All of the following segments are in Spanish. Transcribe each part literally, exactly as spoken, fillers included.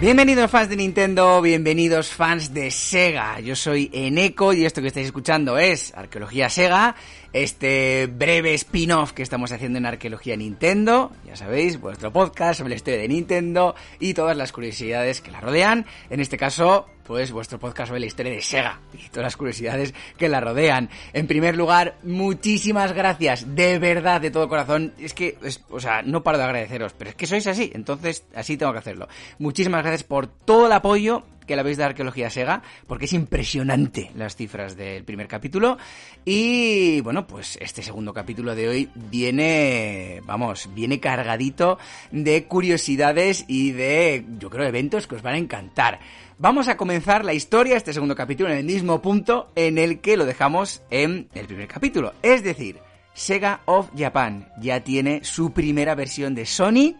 Bienvenidos fans de Nintendo, bienvenidos fans de Sega. Yo soy Eneko y esto que estáis escuchando es Arqueología SEGA, este breve spin-off que estamos haciendo en Arqueología Nintendo. Ya sabéis, vuestro podcast sobre la historia de Nintendo y todas las curiosidades que la rodean. En este caso, pues vuestro podcast sobre la historia de SEGA y todas las curiosidades que la rodean. En primer lugar, muchísimas gracias, de verdad, de todo corazón. Es que, es, o sea, no paro de agradeceros, pero es que sois así, entonces así tengo que hacerlo. Muchísimas gracias por todo el apoyo que le habéis dado a Arqueología SEGA, porque es impresionante las cifras del primer capítulo. Y bueno, pues este segundo capítulo de hoy viene, vamos, viene cargadito de curiosidades y de, yo creo, eventos que os van a encantar. Vamos a comenzar la historia, este segundo capítulo, en el mismo punto en el que lo dejamos en el primer capítulo. Es decir, Sega of Japan ya tiene su primera versión de Sonic,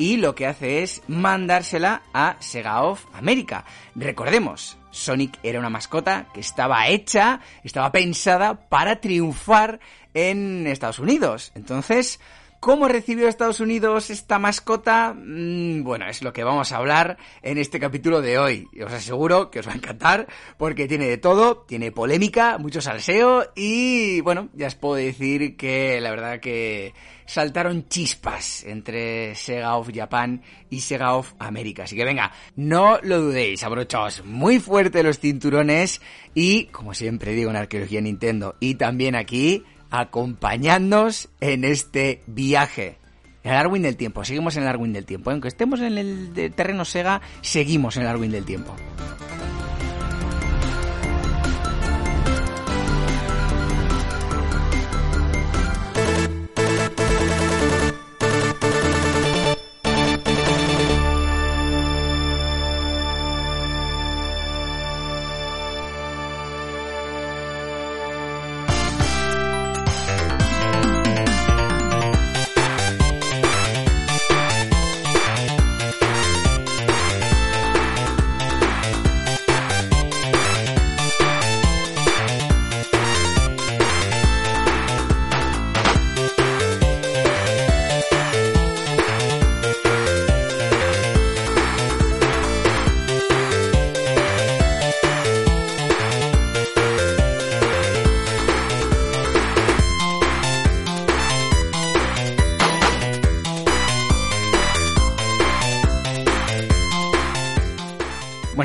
y lo que hace es mandársela a Sega of America. Recordemos, Sonic era una mascota que estaba hecha, estaba pensada para triunfar en Estados Unidos. Entonces, ¿cómo recibió Estados Unidos esta mascota? Bueno, es lo que vamos a hablar en este capítulo de hoy. Os aseguro que os va a encantar porque tiene de todo, tiene polémica, mucho salseo y, bueno, ya os puedo decir que la verdad que saltaron chispas entre Sega of Japan y Sega of America. Así que venga, no lo dudéis, abrochaos muy fuerte los cinturones y, como siempre digo en Arqueología Nintendo y también aquí, acompañadnos en este viaje. En el Arwin del Tiempo, seguimos en el Arwin del Tiempo. Aunque estemos en el terreno Sega, seguimos en el Arwin del Tiempo.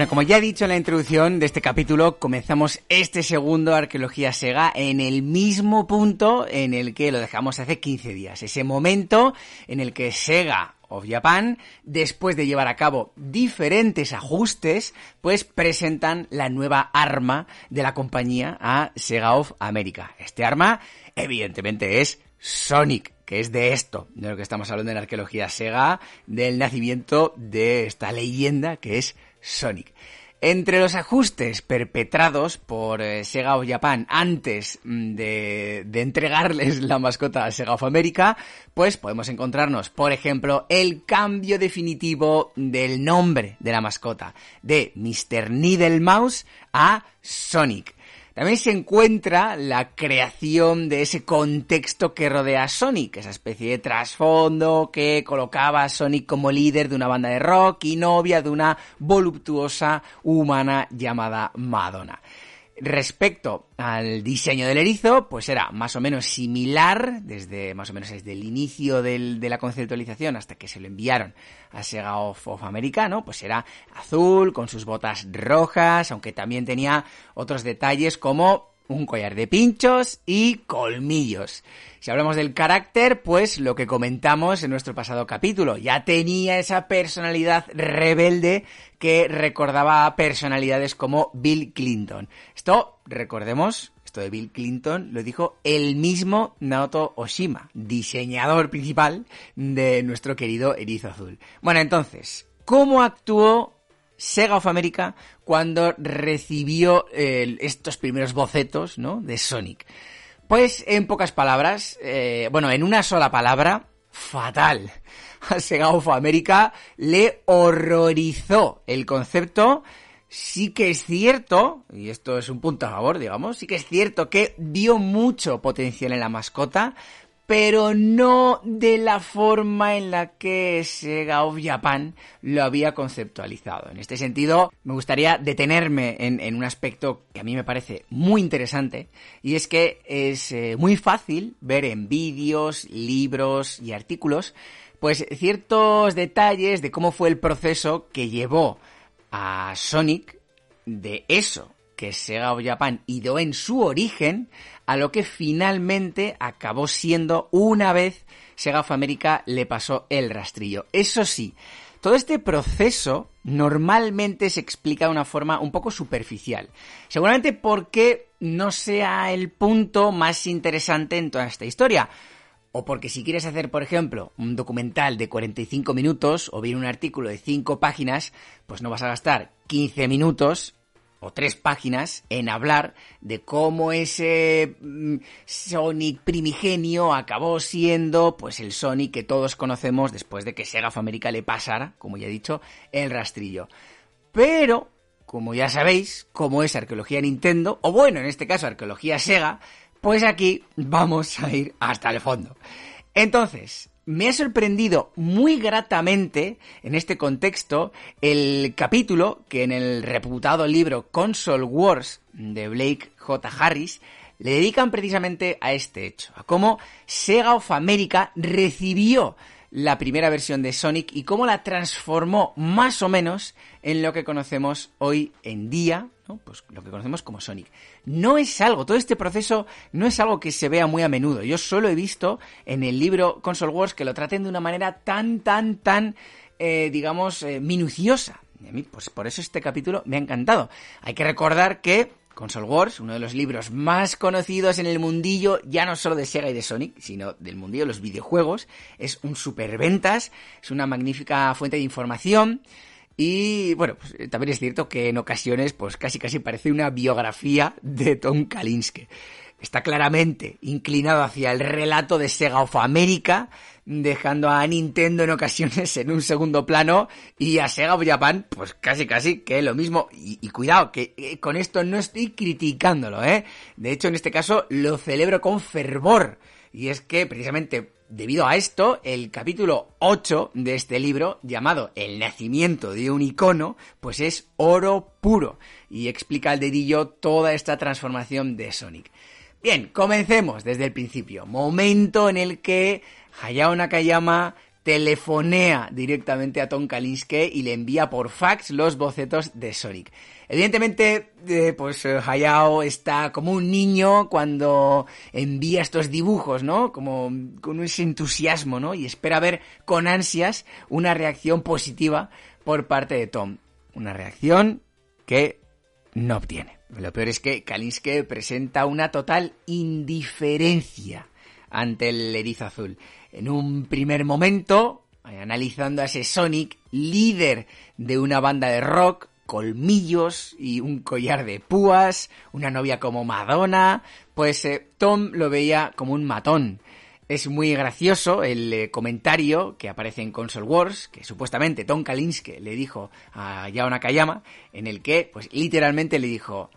Como ya he dicho en la introducción de este capítulo, comenzamos este segundo Arqueología SEGA en el mismo punto en el que lo dejamos hace quince días. Ese momento en el que Sega of Japan, después de llevar a cabo diferentes ajustes, pues presentan la nueva arma de la compañía a Sega of America. Este arma, evidentemente, es Sonic, que es de esto, de lo que estamos hablando en Arqueología SEGA, del nacimiento de esta leyenda que es Sonic. Entre los ajustes perpetrados por eh, Sega of Japan antes de, de entregarles la mascota a Sega of America, pues podemos encontrarnos, por ejemplo, el cambio definitivo del nombre de la mascota, de mister Needle Mouse a Sonic. También se encuentra la creación de ese contexto que rodea a Sonic, esa especie de trasfondo que colocaba a Sonic como líder de una banda de rock y novia de una voluptuosa humana llamada Madonna. Respecto al diseño del erizo, pues era más o menos similar, desde más o menos desde el inicio del, de la conceptualización hasta que se lo enviaron a Sega of, of America, ¿no? Pues era azul, con sus botas rojas, aunque también tenía otros detalles como un collar de pinchos y colmillos. Si hablamos del carácter, pues lo que comentamos en nuestro pasado capítulo, ya tenía esa personalidad rebelde que recordaba a personalidades como Bill Clinton. Esto, recordemos, esto de Bill Clinton lo dijo el mismo Naoto Oshima, diseñador principal de nuestro querido erizo azul. Bueno, entonces, ¿cómo actuó Sega of America cuando recibió eh, estos primeros bocetos, ¿no?, de Sonic? Pues en pocas palabras, eh, bueno, en una sola palabra, fatal. A Sega of America le horrorizó el concepto. Sí que es cierto, y esto es un punto a favor, digamos, sí que es cierto que vio mucho potencial en la mascota, pero no de la forma en la que Sega of Japan lo había conceptualizado. En este sentido, me gustaría detenerme en, en un aspecto que a mí me parece muy interesante, y es que es eh, muy fácil ver en vídeos, libros y artículos, pues ciertos detalles de cómo fue el proceso que llevó a Sonic de eso que Sega of Japan ideó en su origen, a lo que finalmente acabó siendo una vez Sega of America le pasó el rastrillo. Eso sí, todo este proceso normalmente se explica de una forma un poco superficial, seguramente porque no sea el punto más interesante en toda esta historia, o porque si quieres hacer, por ejemplo, un documental de cuarenta y cinco minutos o bien un artículo de cinco páginas, pues no vas a gastar quince minutos o tres páginas en hablar de cómo ese Sonic primigenio acabó siendo pues el Sonic que todos conocemos después de que Sega of America le pasara, como ya he dicho, el rastrillo. Pero, como ya sabéis, como es Arqueología Nintendo, o bueno, en este caso Arqueología SEGA, pues aquí vamos a ir hasta el fondo. Entonces, me ha sorprendido muy gratamente, en este contexto, el capítulo que en el reputado libro Console Wars de Blake J. Harris le dedican precisamente a este hecho, a cómo Sega of America recibió la primera versión de Sonic y cómo la transformó más o menos en lo que conocemos hoy en día, ¿no? Pues lo que conocemos como Sonic. No es algo, todo este proceso no es algo que se vea muy a menudo. Yo solo he visto en el libro Console Wars que lo traten de una manera tan, tan, tan, eh, digamos, eh, minuciosa. Y a mí, pues por eso este capítulo me ha encantado. Hay que recordar que Console Wars, uno de los libros más conocidos en el mundillo, ya no solo de Sega y de Sonic, sino del mundillo de los videojuegos, es un superventas, es una magnífica fuente de información. Y bueno, pues también es cierto que en ocasiones pues casi casi parece una biografía de Tom Kalinske. Está claramente inclinado hacia el relato de Sega of America, dejando a Nintendo en ocasiones en un segundo plano y a Sega of Japan pues casi casi que lo mismo. Y, y cuidado, que eh, con esto no estoy criticándolo, ¿eh? De hecho, en este caso lo celebro con fervor. Y es que precisamente debido a esto, el capítulo ocho de este libro, llamado El nacimiento de un icono, pues es oro puro y explica al dedillo toda esta transformación de Sonic. Bien, comencemos desde el principio, momento en el que Hayao Nakayama telefonea directamente a Tom Kalinske y le envía por fax los bocetos de Sonic. Evidentemente, eh, pues Hayao está como un niño cuando envía estos dibujos, ¿no? Como con ese entusiasmo, ¿no? Y espera ver con ansias una reacción positiva por parte de Tom. Una reacción que no obtiene. Lo peor es que Kalinske presenta una total indiferencia ante el erizo azul. En un primer momento, analizando a ese Sonic, líder de una banda de rock, colmillos y un collar de púas, una novia como Madonna, pues eh, Tom lo veía como un matón. Es muy gracioso el eh, comentario que aparece en Console Wars, que supuestamente Tom Kalinske le dijo a Hayao Nakayama, en el que pues literalmente le dijo: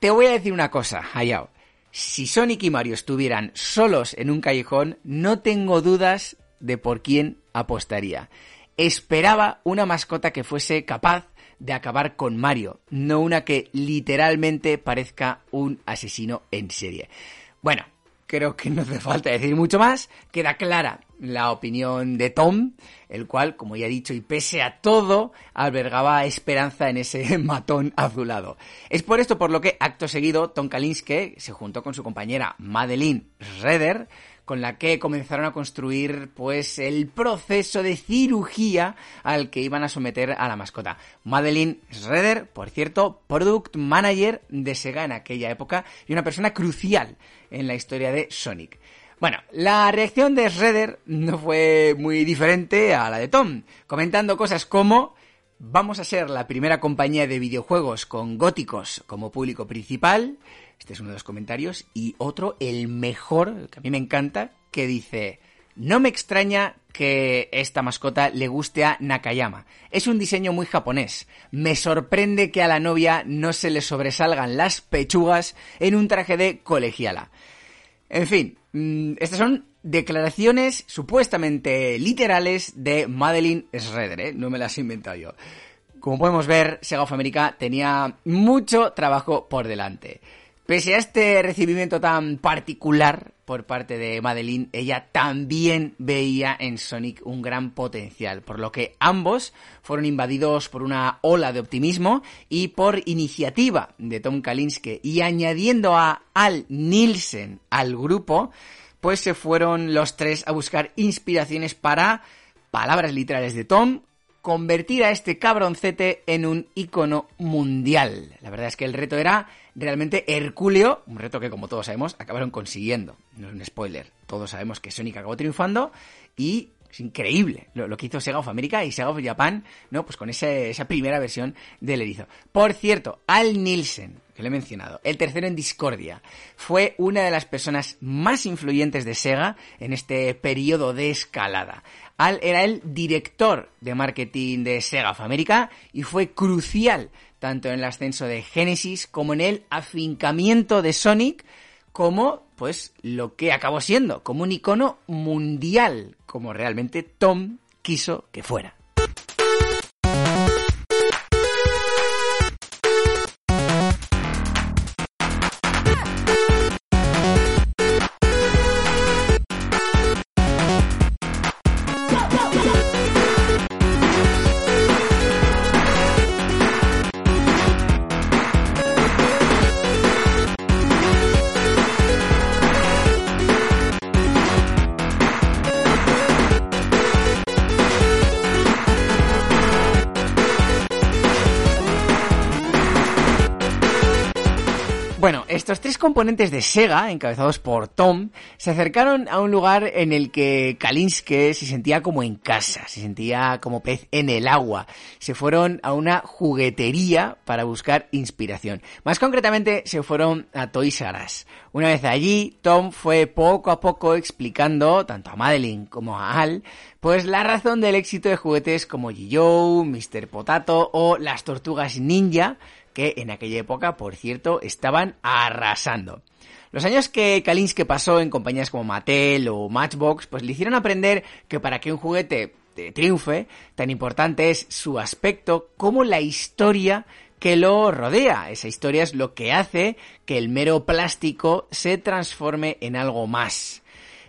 te voy a decir una cosa, Hayao. Si Sonic y Mario estuvieran solos en un callejón, no tengo dudas de por quién apostaría. Esperaba una mascota que fuese capaz de acabar con Mario, no una que literalmente parezca un asesino en serie. Bueno, creo que no hace falta decir mucho más, queda clara la opinión de Tom, el cual, como ya he dicho, y pese a todo, albergaba esperanza en ese matón azulado. Es por esto por lo que, acto seguido, Tom Kalinske se juntó con su compañera Madeline Schroeder, con la que comenzaron a construir pues el proceso de cirugía al que iban a someter a la mascota. Madeline Schroeder, por cierto, Product Manager de Sega en aquella época y una persona crucial en la historia de Sonic. Bueno, la reacción de Schroeder no fue muy diferente a la de Tom, comentando cosas como: vamos a ser la primera compañía de videojuegos con góticos como público principal. Este es uno de los comentarios. Y otro, el mejor, que a mí me encanta, que dice: no me extraña que esta mascota le guste a Nakayama. Es un diseño muy japonés. Me sorprende que a la novia no se le sobresalgan las pechugas en un traje de colegiala. En fin, estas son declaraciones supuestamente literales de Madeline Schroeder, ¿eh? No me las he inventado yo. Como podemos ver, Sega of America tenía mucho trabajo por delante. Pese a este recibimiento tan particular por parte de Madeline, ella también veía en Sonic un gran potencial, por lo que ambos fueron invadidos por una ola de optimismo y por iniciativa de Tom Kalinske, y añadiendo a Al Nielsen al grupo, pues se fueron los tres a buscar inspiraciones para, palabras literales de Tom, convertir a este cabroncete en un ícono mundial. La verdad es que el reto era realmente hercúleo, un reto que, como todos sabemos, acabaron consiguiendo. No es un spoiler, todos sabemos que Sonic acabó triunfando y es increíble lo, lo que hizo Sega of America y Sega of Japan, ¿no? Pues con ese, esa primera versión del erizo. Por cierto, Al Nielsen, que le he mencionado, el tercero en discordia, fue una de las personas más influyentes de Sega en este periodo de escalada. Al era el director de marketing de Sega of America y fue crucial tanto en el ascenso de Genesis como en el afincamiento de Sonic como, pues, lo que acabó siendo, como un icono mundial, como realmente Tom quiso que fuera. Estos tres componentes de Sega, encabezados por Tom, se acercaron a un lugar en el que Kalinske se sentía como en casa, se sentía como pez en el agua. Se fueron a una juguetería para buscar inspiración. Más concretamente, se fueron a Toys R Us. Una vez allí, Tom fue poco a poco explicando, tanto a Madeline como a Al, pues la razón del éxito de juguetes como G I Joe, mister Potato o las Tortugas Ninja, que en aquella época, por cierto, estaban arrasando. Los años que Kalinske pasó en compañías como Mattel o Matchbox, pues le hicieron aprender que para que un juguete triunfe, tan importante es su aspecto como la historia que lo rodea. Esa historia es lo que hace que el mero plástico se transforme en algo más.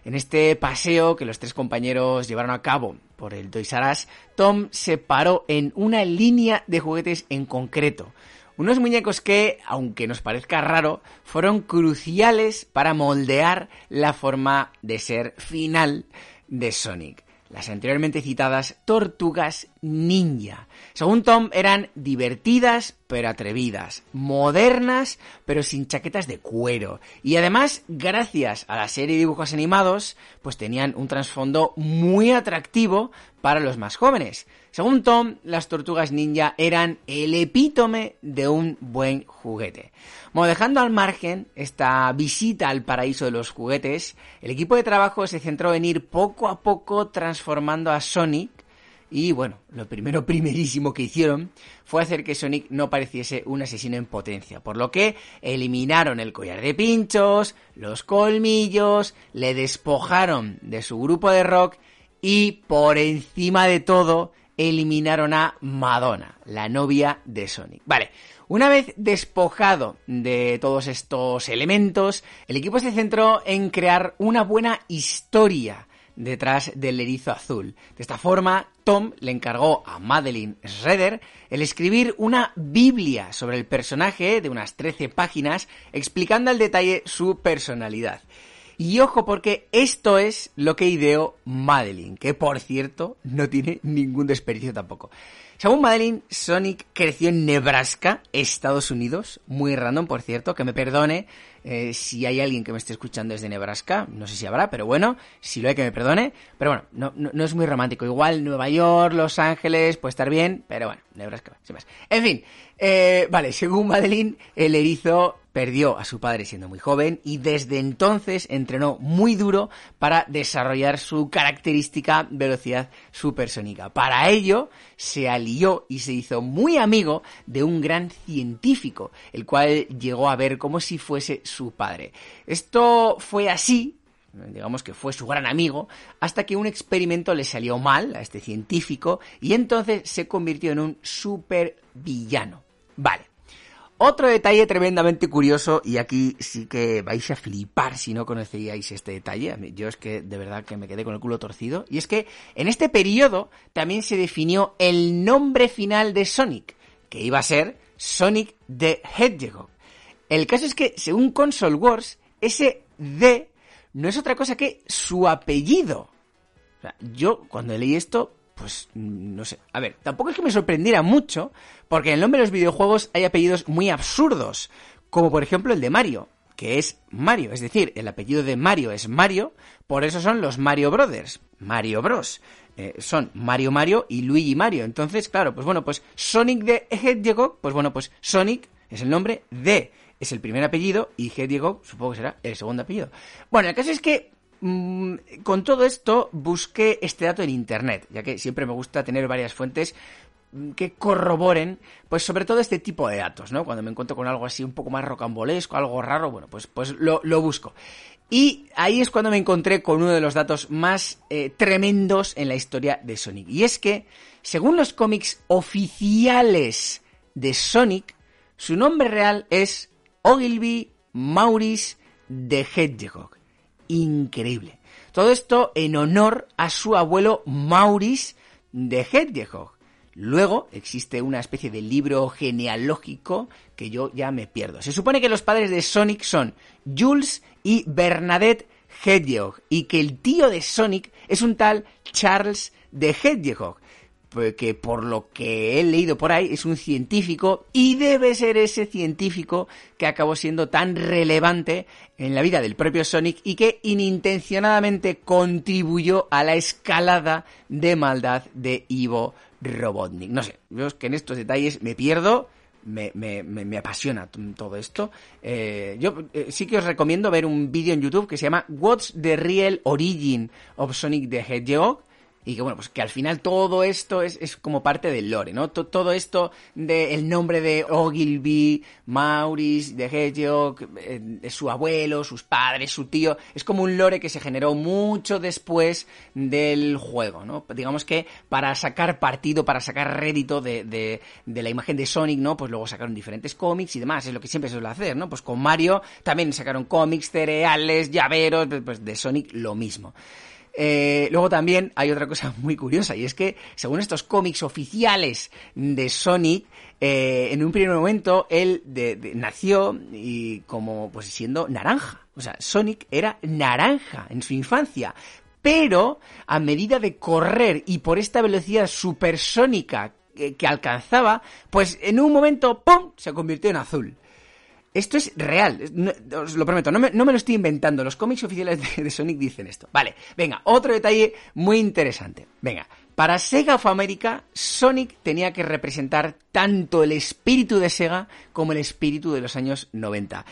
En este paseo que los tres compañeros llevaron a cabo por el Toys R Us, Tom se paró en una línea de juguetes en concreto. Unos muñecos que, aunque nos parezca raro, fueron cruciales para moldear la forma de ser final de Sonic. Las anteriormente citadas Tortugas Ninja. Según Tom, eran divertidas pero atrevidas, modernas pero sin chaquetas de cuero. Y además, gracias a la serie de dibujos animados, pues tenían un trasfondo muy atractivo para los más jóvenes. Según Tom, las Tortugas Ninja eran el epítome de un buen juguete. Bueno, dejando al margen esta visita al paraíso de los juguetes, el equipo de trabajo se centró en ir poco a poco transformando a Sonic y, bueno, lo primero primerísimo que hicieron fue hacer que Sonic no pareciese un asesino en potencia, por lo que eliminaron el collar de pinchos, los colmillos, le despojaron de su grupo de rock y, por encima de todo, eliminaron a Madonna, la novia de Sonic. Vale, una vez despojado de todos estos elementos, el equipo se centró en crear una buena historia detrás del erizo azul. De esta forma, Tom le encargó a Madeline Schroeder el escribir una biblia sobre el personaje de unas trece páginas, explicando al detalle su personalidad. Y ojo, porque esto es lo que ideó Madeline, que por cierto no tiene ningún desperdicio tampoco. Según Madeline, Sonic creció en Nebraska, Estados Unidos, muy random por cierto, que me perdone eh, si hay alguien que me esté escuchando desde Nebraska, no sé si habrá, pero bueno, si lo hay que me perdone, pero bueno, no, no, no es muy romántico, igual Nueva York, Los Ángeles, puede estar bien, pero bueno, Nebraska, sin más. En fin, eh, vale, según Madeline, el erizo perdió a su padre siendo muy joven y desde entonces entrenó muy duro para desarrollar su característica velocidad supersónica. Para ello, se alió y se hizo muy amigo de un gran científico, el cual llegó a ver como si fuese su padre. Esto fue así, digamos que fue su gran amigo, hasta que un experimento le salió mal a este científico y entonces se convirtió en un supervillano. Vale. Otro detalle tremendamente curioso, y aquí sí que vais a flipar si no conocíais este detalle, yo es que de verdad que me quedé con el culo torcido, y es que en este periodo también se definió el nombre final de Sonic, que iba a ser Sonic the Hedgehog. El caso es que, según Console Wars, ese D no es otra cosa que su apellido. O sea, yo cuando leí esto, pues no sé, a ver, tampoco es que me sorprendiera mucho, porque en el nombre de los videojuegos hay apellidos muy absurdos, como por ejemplo el de Mario, que es Mario, es decir, el apellido de Mario es Mario, por eso son los Mario Brothers, Mario Bros, eh, son Mario Mario y Luigi Mario, entonces claro, pues bueno, pues Sonic the Hedgehog, pues bueno, pues Sonic es el nombre de, es el primer apellido, y Hedgehog supongo que será el segundo apellido. Bueno, el caso es que con todo esto busqué este dato en internet, ya que siempre me gusta tener varias fuentes que corroboren, pues sobre todo este tipo de datos, ¿no? Cuando me encuentro con algo así un poco más rocambolesco, algo raro, bueno, pues, pues lo, lo busco. Y ahí es cuando me encontré con uno de los datos más eh, tremendos en la historia de Sonic. Y es que, según los cómics oficiales de Sonic, su nombre real es Ogilvie Maurice the Hedgehog. Increíble. Todo esto en honor a su abuelo Maurice de Hedgehog. Luego existe una especie de libro genealógico que yo ya me pierdo. Se supone que los padres de Sonic son Jules y Bernadette Hedgehog y que el tío de Sonic es un tal Charles de Hedgehog, que por lo que he leído por ahí es un científico y debe ser ese científico que acabó siendo tan relevante en la vida del propio Sonic y que inintencionadamente contribuyó a la escalada de maldad de Ivo Robotnik. No sé, yo es que en estos detalles me pierdo, me, me, me, me apasiona todo esto. Eh, yo eh, sí que os recomiendo ver un vídeo en YouTube que se llama What's the Real Origin of Sonic the Hedgehog? Y que bueno, pues que al final todo esto es, es como parte del lore, ¿no? T- todo esto del nombre de Ogilvie, Maurice, de Hedgehog, eh, de su abuelo, sus padres, su tío, es como un lore que se generó mucho después del juego, ¿no? Digamos que para sacar partido, para sacar rédito de, de, de la imagen de Sonic, ¿no? Pues luego sacaron diferentes cómics y demás, es lo que siempre se suele hacer, ¿no? Pues con Mario también sacaron cómics, cereales, llaveros, pues de Sonic lo mismo. Eh, luego también hay otra cosa muy curiosa y es que, según estos cómics oficiales de Sonic, eh, en un primer momento él de, de, nació y como pues siendo naranja. O sea, Sonic era naranja en su infancia, pero a medida de correr y por esta velocidad supersónica que, que alcanzaba, pues en un momento, ¡pum!, se convirtió en azul. Esto es real, no, os lo prometo, no me, no me lo estoy inventando, los cómics oficiales de, de Sonic dicen esto. Vale, venga, otro detalle muy interesante. Venga, para Sega of America, Sonic tenía que representar tanto el espíritu de Sega como el espíritu de los años noventa.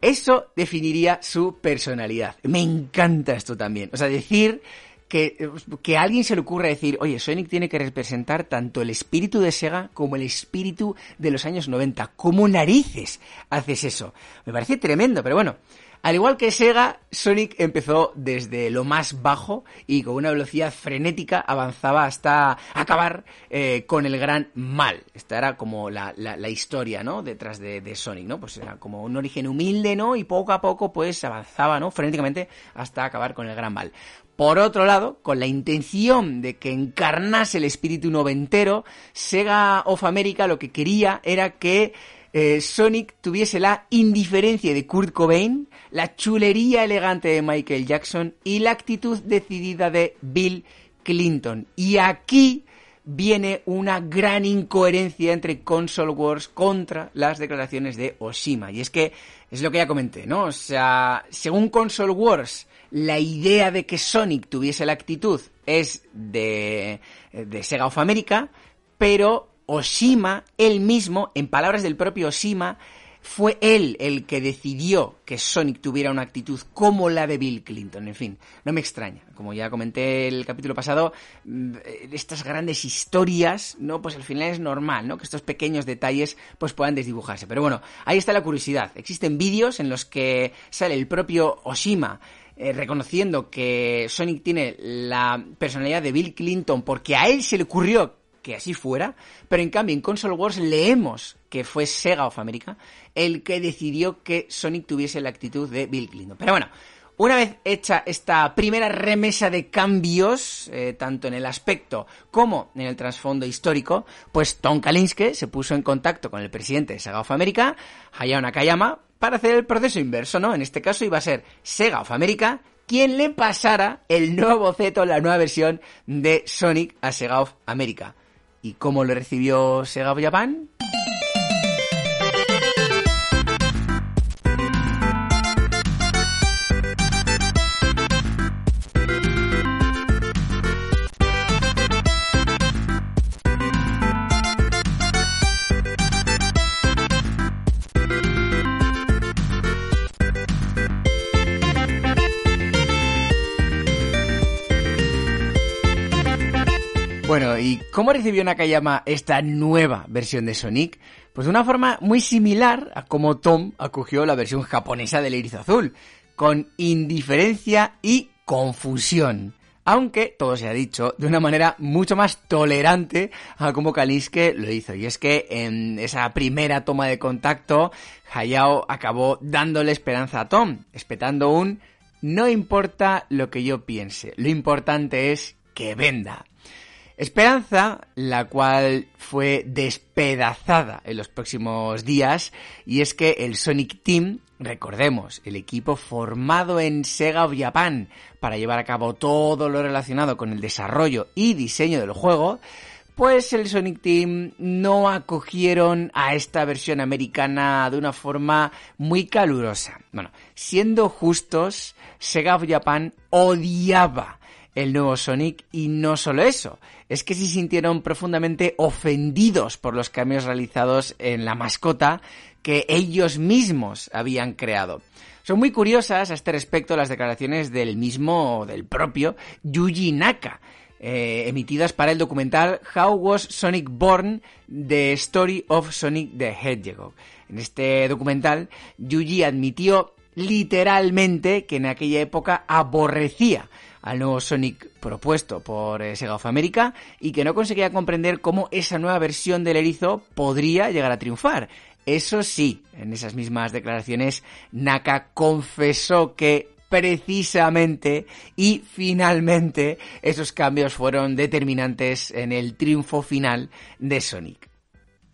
Eso definiría su personalidad. Me encanta esto también, o sea, decir... Que, que a alguien se le ocurra decir, oye, Sonic tiene que representar tanto el espíritu de Sega como el espíritu de los años noventa. ¿Cómo narices haces eso? Me parece tremendo, pero bueno. Al igual que Sega, Sonic empezó desde lo más bajo y con una velocidad frenética avanzaba hasta acabar eh, con el gran mal. Esta era como la, la, la historia, ¿no?, detrás de, de Sonic, ¿no? Pues era como un origen humilde, ¿no?, y poco a poco pues avanzaba, ¿no?, frenéticamente hasta acabar con el gran mal. Por otro lado, con la intención de que encarnase el espíritu noventero, Sega of America lo que quería era que Eh, Sonic tuviese la indiferencia de Kurt Cobain, la chulería elegante de Michael Jackson y la actitud decidida de Bill Clinton. Y aquí viene una gran incoherencia entre Console Wars contra las declaraciones de Oshima. Y es que es lo que ya comenté, ¿no? O sea, según Console Wars, la idea de que Sonic tuviese la actitud es de, de Sega of America, pero Oshima, él mismo, en palabras del propio Oshima, fue él el que decidió que Sonic tuviera una actitud como la de Bill Clinton. En fin, no me extraña. Como ya comenté el capítulo pasado, estas grandes historias, ¿no?, pues al final es normal, ¿no?, que estos pequeños detalles pues puedan desdibujarse. Pero bueno, ahí está la curiosidad. Existen vídeos en los que sale el propio Oshima Eh, reconociendo que Sonic tiene la personalidad de Bill Clinton porque a él se le ocurrió que así fuera, pero en cambio en Console Wars leemos que fue Sega of America el que decidió que Sonic tuviese la actitud de Bill Clinton. Pero bueno, una vez hecha esta primera remesa de cambios, eh, tanto en el aspecto como en el trasfondo histórico, pues Tom Kalinske se puso en contacto con el presidente de Sega of America, Hayao Nakayama, para hacer el proceso inverso, ¿no? En este caso iba a ser Sega of America quien le pasara el nuevo boceto, la nueva versión de Sonic a Sega of America. ¿Y cómo lo recibió Sega of Japan? Bueno, ¿y cómo recibió Nakayama esta nueva versión de Sonic? Pues de una forma muy similar a cómo Tom acogió la versión japonesa del Erizo Azul, con indiferencia y confusión. Aunque, todo se ha dicho, de una manera mucho más tolerante a como Kalinske lo hizo. Y es que en esa primera toma de contacto, Hayao acabó dándole esperanza a Tom, espetando un "no importa lo que yo piense, lo importante es que venda". Esperanza, la cual fue despedazada en los próximos días, y es que el Sonic Team, recordemos, el equipo formado en Sega of Japan para llevar a cabo todo lo relacionado con el desarrollo y diseño del juego, pues el Sonic Team no acogieron a esta versión americana de una forma muy calurosa. Bueno, siendo justos, Sega of Japan odiaba el nuevo Sonic, y no solo eso, es que se sintieron profundamente ofendidos por los cambios realizados en la mascota que ellos mismos habían creado. Son muy curiosas a este respecto las declaraciones del mismo, del propio Yuji Naka, eh, emitidas para el documental How Was Sonic Born? The Story of Sonic the Hedgehog. En este documental, Yuji admitió literalmente que en aquella época aborrecía al nuevo Sonic propuesto por Sega of America y que no conseguía comprender cómo esa nueva versión del erizo podría llegar a triunfar. Eso sí, en esas mismas declaraciones, Naka confesó que precisamente y finalmente esos cambios fueron determinantes en el triunfo final de Sonic.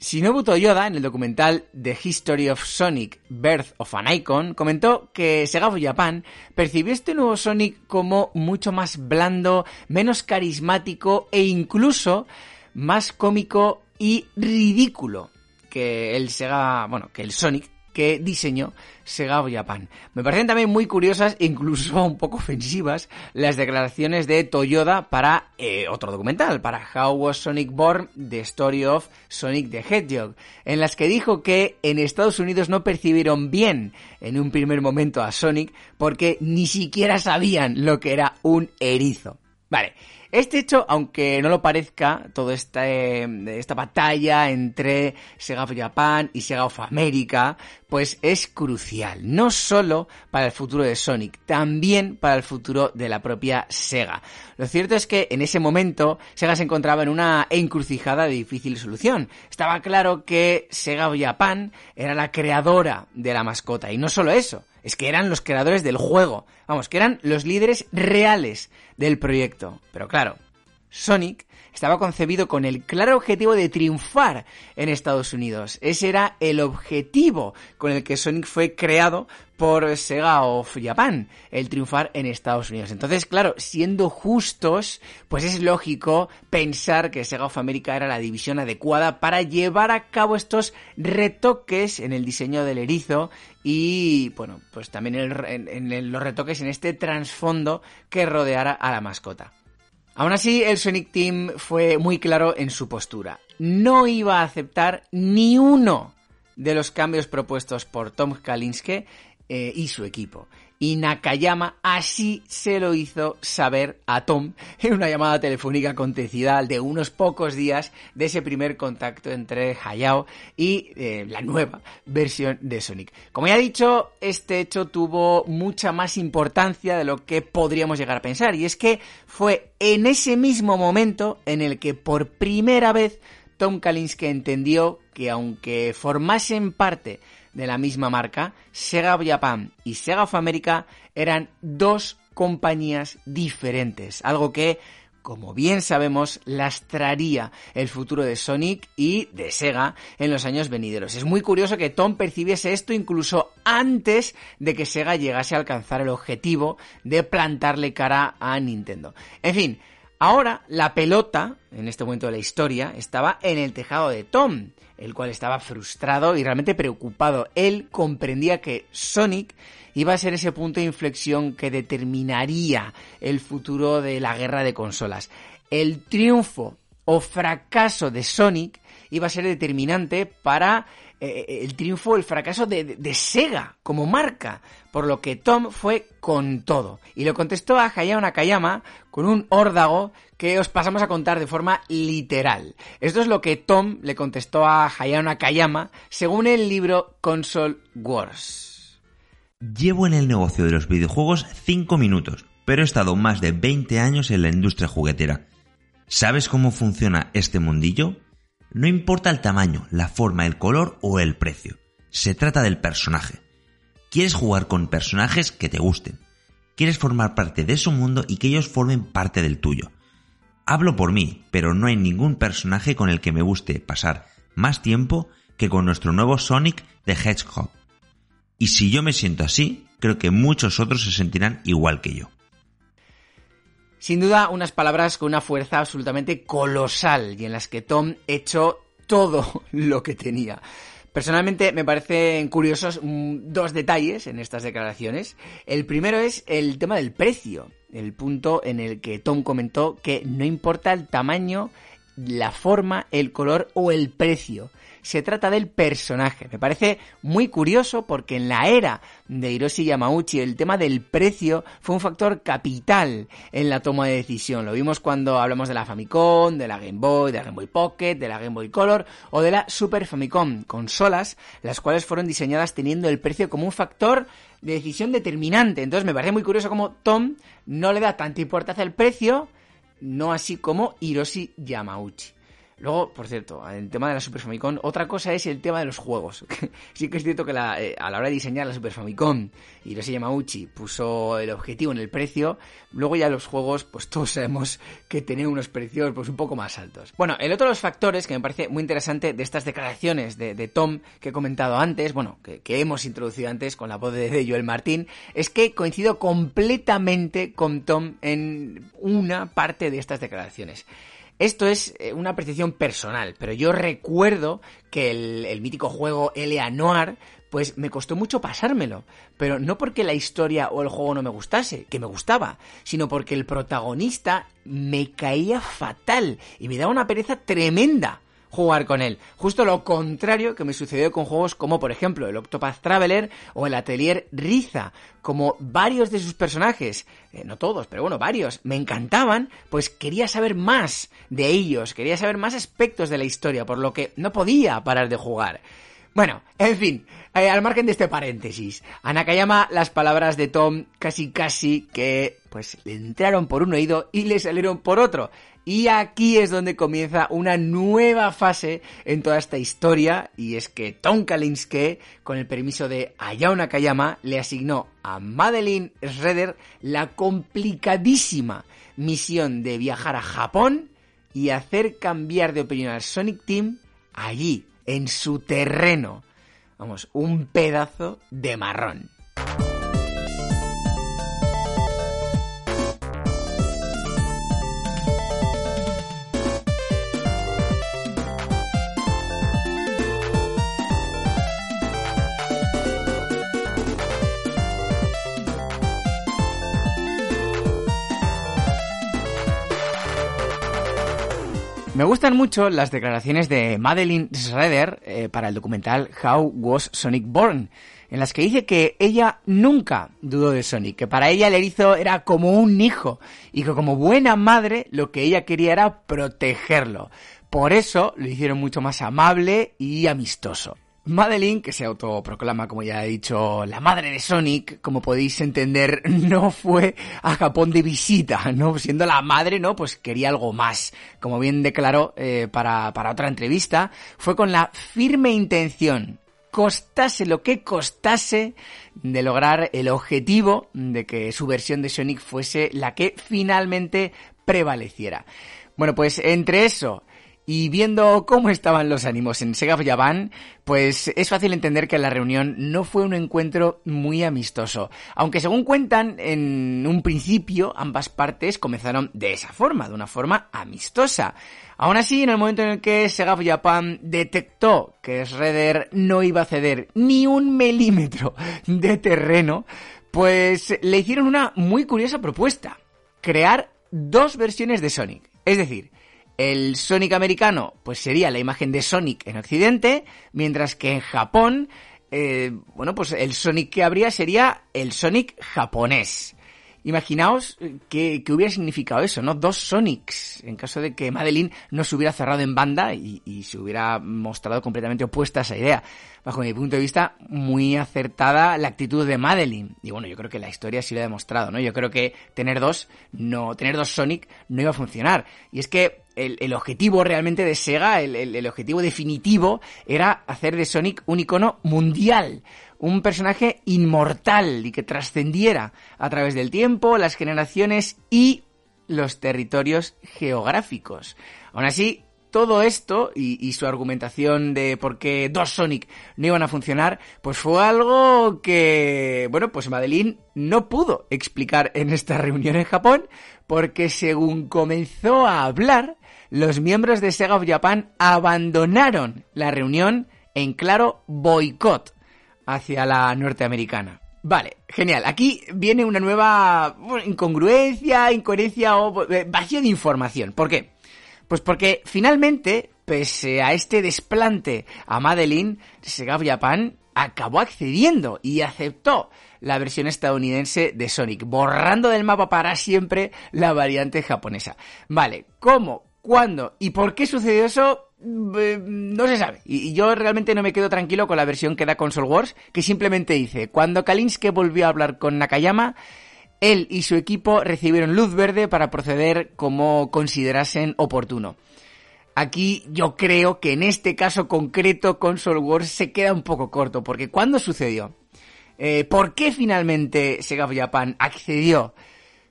Shinobu Toyoda, en el documental The History of Sonic, Birth of an Icon, comentó que Sega of Japan percibió este nuevo Sonic como mucho más blando, menos carismático e incluso más cómico y ridículo que el Sega, bueno, que el Sonic que diseñó Sega of Japan. Me parecen también muy curiosas e incluso un poco ofensivas las declaraciones de Toyoda para eh, otro documental, para How Was Sonic Born? The Story of Sonic the Hedgehog, en las que dijo que en Estados Unidos no percibieron bien en un primer momento a Sonic porque ni siquiera sabían lo que era un erizo. Vale, este hecho, aunque no lo parezca, toda esta, eh, esta batalla entre Sega of Japan y Sega of America, pues es crucial, no solo para el futuro de Sonic, también para el futuro de la propia Sega. Lo cierto es que en ese momento Sega se encontraba en una encrucijada de difícil solución. Estaba claro que Sega of Japan era la creadora de la mascota, y no solo eso, es que eran los creadores del juego, vamos, que eran los líderes reales del proyecto. Pero claro, Sonic estaba concebido con el claro objetivo de triunfar en Estados Unidos. Ese era el objetivo con el que Sonic fue creado por Sega of Japan, el triunfar en Estados Unidos. Entonces, claro, siendo justos, pues es lógico pensar que Sega of America era la división adecuada para llevar a cabo estos retoques en el diseño del erizo y, bueno, pues también en, en, en los retoques en este trasfondo que rodeara a la mascota. Aún así, el Sonic Team fue muy claro en su postura. No iba a aceptar ni uno de los cambios propuestos por Tom Kalinske eh, y su equipo. Y Nakayama así se lo hizo saber a Tom en una llamada telefónica acontecida al de unos pocos días de ese primer contacto entre Hayao y eh, la nueva versión de Sonic. Como ya he dicho, este hecho tuvo mucha más importancia de lo que podríamos llegar a pensar, y es que fue en ese mismo momento en el que por primera vez Tom Kalinske entendió que aunque formasen parte de la misma marca, Sega of Japan y Sega of America eran dos compañías diferentes, algo que, como bien sabemos, lastraría el futuro de Sonic y de Sega en los años venideros. Es muy curioso que Tom percibiese esto incluso antes de que Sega llegase a alcanzar el objetivo de plantarle cara a Nintendo. En fin, ahora la pelota, en este momento de la historia, estaba en el tejado de Tom, el cual estaba frustrado y realmente preocupado. Él comprendía que Sonic iba a ser ese punto de inflexión que determinaría el futuro de la guerra de consolas. El triunfo o fracaso de Sonic iba a ser determinante para eh, el triunfo o el fracaso de, de, de Sega como marca, por lo que Tom fue con todo y le contestó a Hayao Nakayama con un órdago que os pasamos a contar de forma literal. Esto es lo que Tom le contestó a Hayao Nakayama según el libro Console Wars. Llevo en el negocio de los videojuegos cinco minutos, pero he estado más de veinte años en la industria juguetera. ¿Sabes cómo funciona este mundillo? No importa el tamaño, la forma, el color o el precio. Se trata del personaje. Quieres jugar con personajes que te gusten. Quieres formar parte de su mundo y que ellos formen parte del tuyo. Hablo por mí, pero no hay ningún personaje con el que me guste pasar más tiempo que con nuestro nuevo Sonic the Hedgehog. Y si yo me siento así, creo que muchos otros se sentirán igual que yo. Sin duda, unas palabras con una fuerza absolutamente colosal y en las que Tom echó todo lo que tenía. Personalmente me parecen curiosos dos detalles en estas declaraciones. El primero es el tema del precio, el punto en el que Tom comentó que no importa el tamaño, la forma, el color o el precio. Se trata del personaje. Me parece muy curioso porque en la era de Hiroshi Yamauchi el tema del precio fue un factor capital en la toma de decisión. Lo vimos cuando hablamos de la Famicom, de la Game Boy, de la Game Boy Pocket, de la Game Boy Color o de la Super Famicom, consolas las cuales fueron diseñadas teniendo el precio como un factor de decisión determinante. Entonces me parece muy curioso como Tom no le da tanta importancia al precio, no así como Hiroshi Yamauchi. Luego, por cierto, el tema de la Super Famicom, otra cosa es el tema de los juegos. Sí que es cierto que la, eh, a la hora de diseñar la Super Famicom, Hiroshi Yamauchi puso el objetivo en el precio, luego ya los juegos, pues todos sabemos que tenían unos precios pues un poco más altos. Bueno, el otro de los factores que me parece muy interesante de estas declaraciones de, de Tom que he comentado antes, bueno, que, que hemos introducido antes con la voz de, de Joel Martín, es que coincido completamente con Tom en una parte de estas declaraciones. Esto es una apreciación personal, pero yo recuerdo que el, el mítico juego Eleanor, pues me costó mucho pasármelo, pero no porque la historia o el juego no me gustase, que me gustaba, sino porque el protagonista me caía fatal y me daba una pereza tremenda. jugar con él. Justo lo contrario que me sucedió con juegos como, por ejemplo, el Octopath Traveler o el Atelier Riza. Como varios de sus personajes, eh, no todos, pero bueno, varios, me encantaban, pues quería saber más de ellos, quería saber más aspectos de la historia, por lo que no podía parar de jugar. Bueno, en fin, eh, al margen de este paréntesis, a Nakayama las palabras de Tom casi casi que pues le entraron por un oído y le salieron por otro. Y aquí es donde comienza una nueva fase en toda esta historia, y es que Tom Kalinske, con el permiso de Hayao Nakayama, le asignó a Madeline Schroeder la complicadísima misión de viajar a Japón y hacer cambiar de opinión al Sonic Team allí, en su terreno. Vamos, un pedazo de marrón. Me gustan mucho las declaraciones de Madeline Schroeder eh, para el documental How Was Sonic Born, en las que dice que ella nunca dudó de Sonic, que para ella el erizo era como un hijo y que como buena madre lo que ella quería era protegerlo. Por eso lo hicieron mucho más amable y amistoso. Madeline, que se autoproclama, como ya he dicho, la madre de Sonic, como podéis entender, no fue a Japón de visita, ¿no? Siendo la madre, ¿no? Pues quería algo más. Como bien declaró eh, para, para otra entrevista, fue con la firme intención, costase lo que costase, de lograr el objetivo de que su versión de Sonic fuese la que finalmente prevaleciera. Bueno, pues entre eso y viendo cómo estaban los ánimos en Sega of Japan, pues es fácil entender que la reunión no fue un encuentro muy amistoso. Aunque según cuentan, en un principio ambas partes comenzaron de esa forma, de una forma amistosa. Aún así, en el momento en el que Sega of Japan detectó que Schroeder no iba a ceder ni un milímetro de terreno, pues le hicieron una muy curiosa propuesta: crear dos versiones de Sonic. Es decir, el Sonic americano pues sería la imagen de Sonic en Occidente, mientras que en Japón, eh, bueno, pues el Sonic que habría sería el Sonic japonés. Imaginaos que, que hubiera significado eso, ¿no? Dos Sonics, en caso de que Madeline no se hubiera cerrado en banda y, y se hubiera mostrado completamente opuesta a esa idea. Bajo mi punto de vista, muy acertada la actitud de Madeline. Y bueno, yo creo que la historia sí lo ha demostrado, ¿no? Yo creo que tener dos, no, tener dos Sonic no iba a funcionar. Y es que el, el objetivo realmente de Sega, el, el, el objetivo definitivo, era hacer de Sonic un icono mundial, un personaje inmortal y que trascendiera a través del tiempo, las generaciones y los territorios geográficos. Aún así, todo esto y, y su argumentación de por qué dos Sonic no iban a funcionar, pues fue algo que, bueno, pues Madeline no pudo explicar en esta reunión en Japón, porque según comenzó a hablar, los miembros de Sega of Japan abandonaron la reunión en claro boicot hacia la norteamericana. Vale, genial. Aquí viene una nueva incongruencia, incoherencia o vacío de información. ¿Por qué? Pues porque finalmente, pese a este desplante a Madeline, Sega of Japan acabó accediendo y aceptó la versión estadounidense de Sonic, borrando del mapa para siempre la variante japonesa. Vale, ¿cómo? ¿Cuándo? ¿Y por qué sucedió eso? No se sabe, y yo realmente no me quedo tranquilo con la versión que da Console Wars, que simplemente dice: cuando Kalinske volvió a hablar con Nakayama, él y su equipo recibieron luz verde para proceder como considerasen oportuno. Aquí yo creo que en este caso concreto Console Wars se queda un poco corto, porque ¿cuándo sucedió? Eh, ¿por qué finalmente Sega of Japan accedió?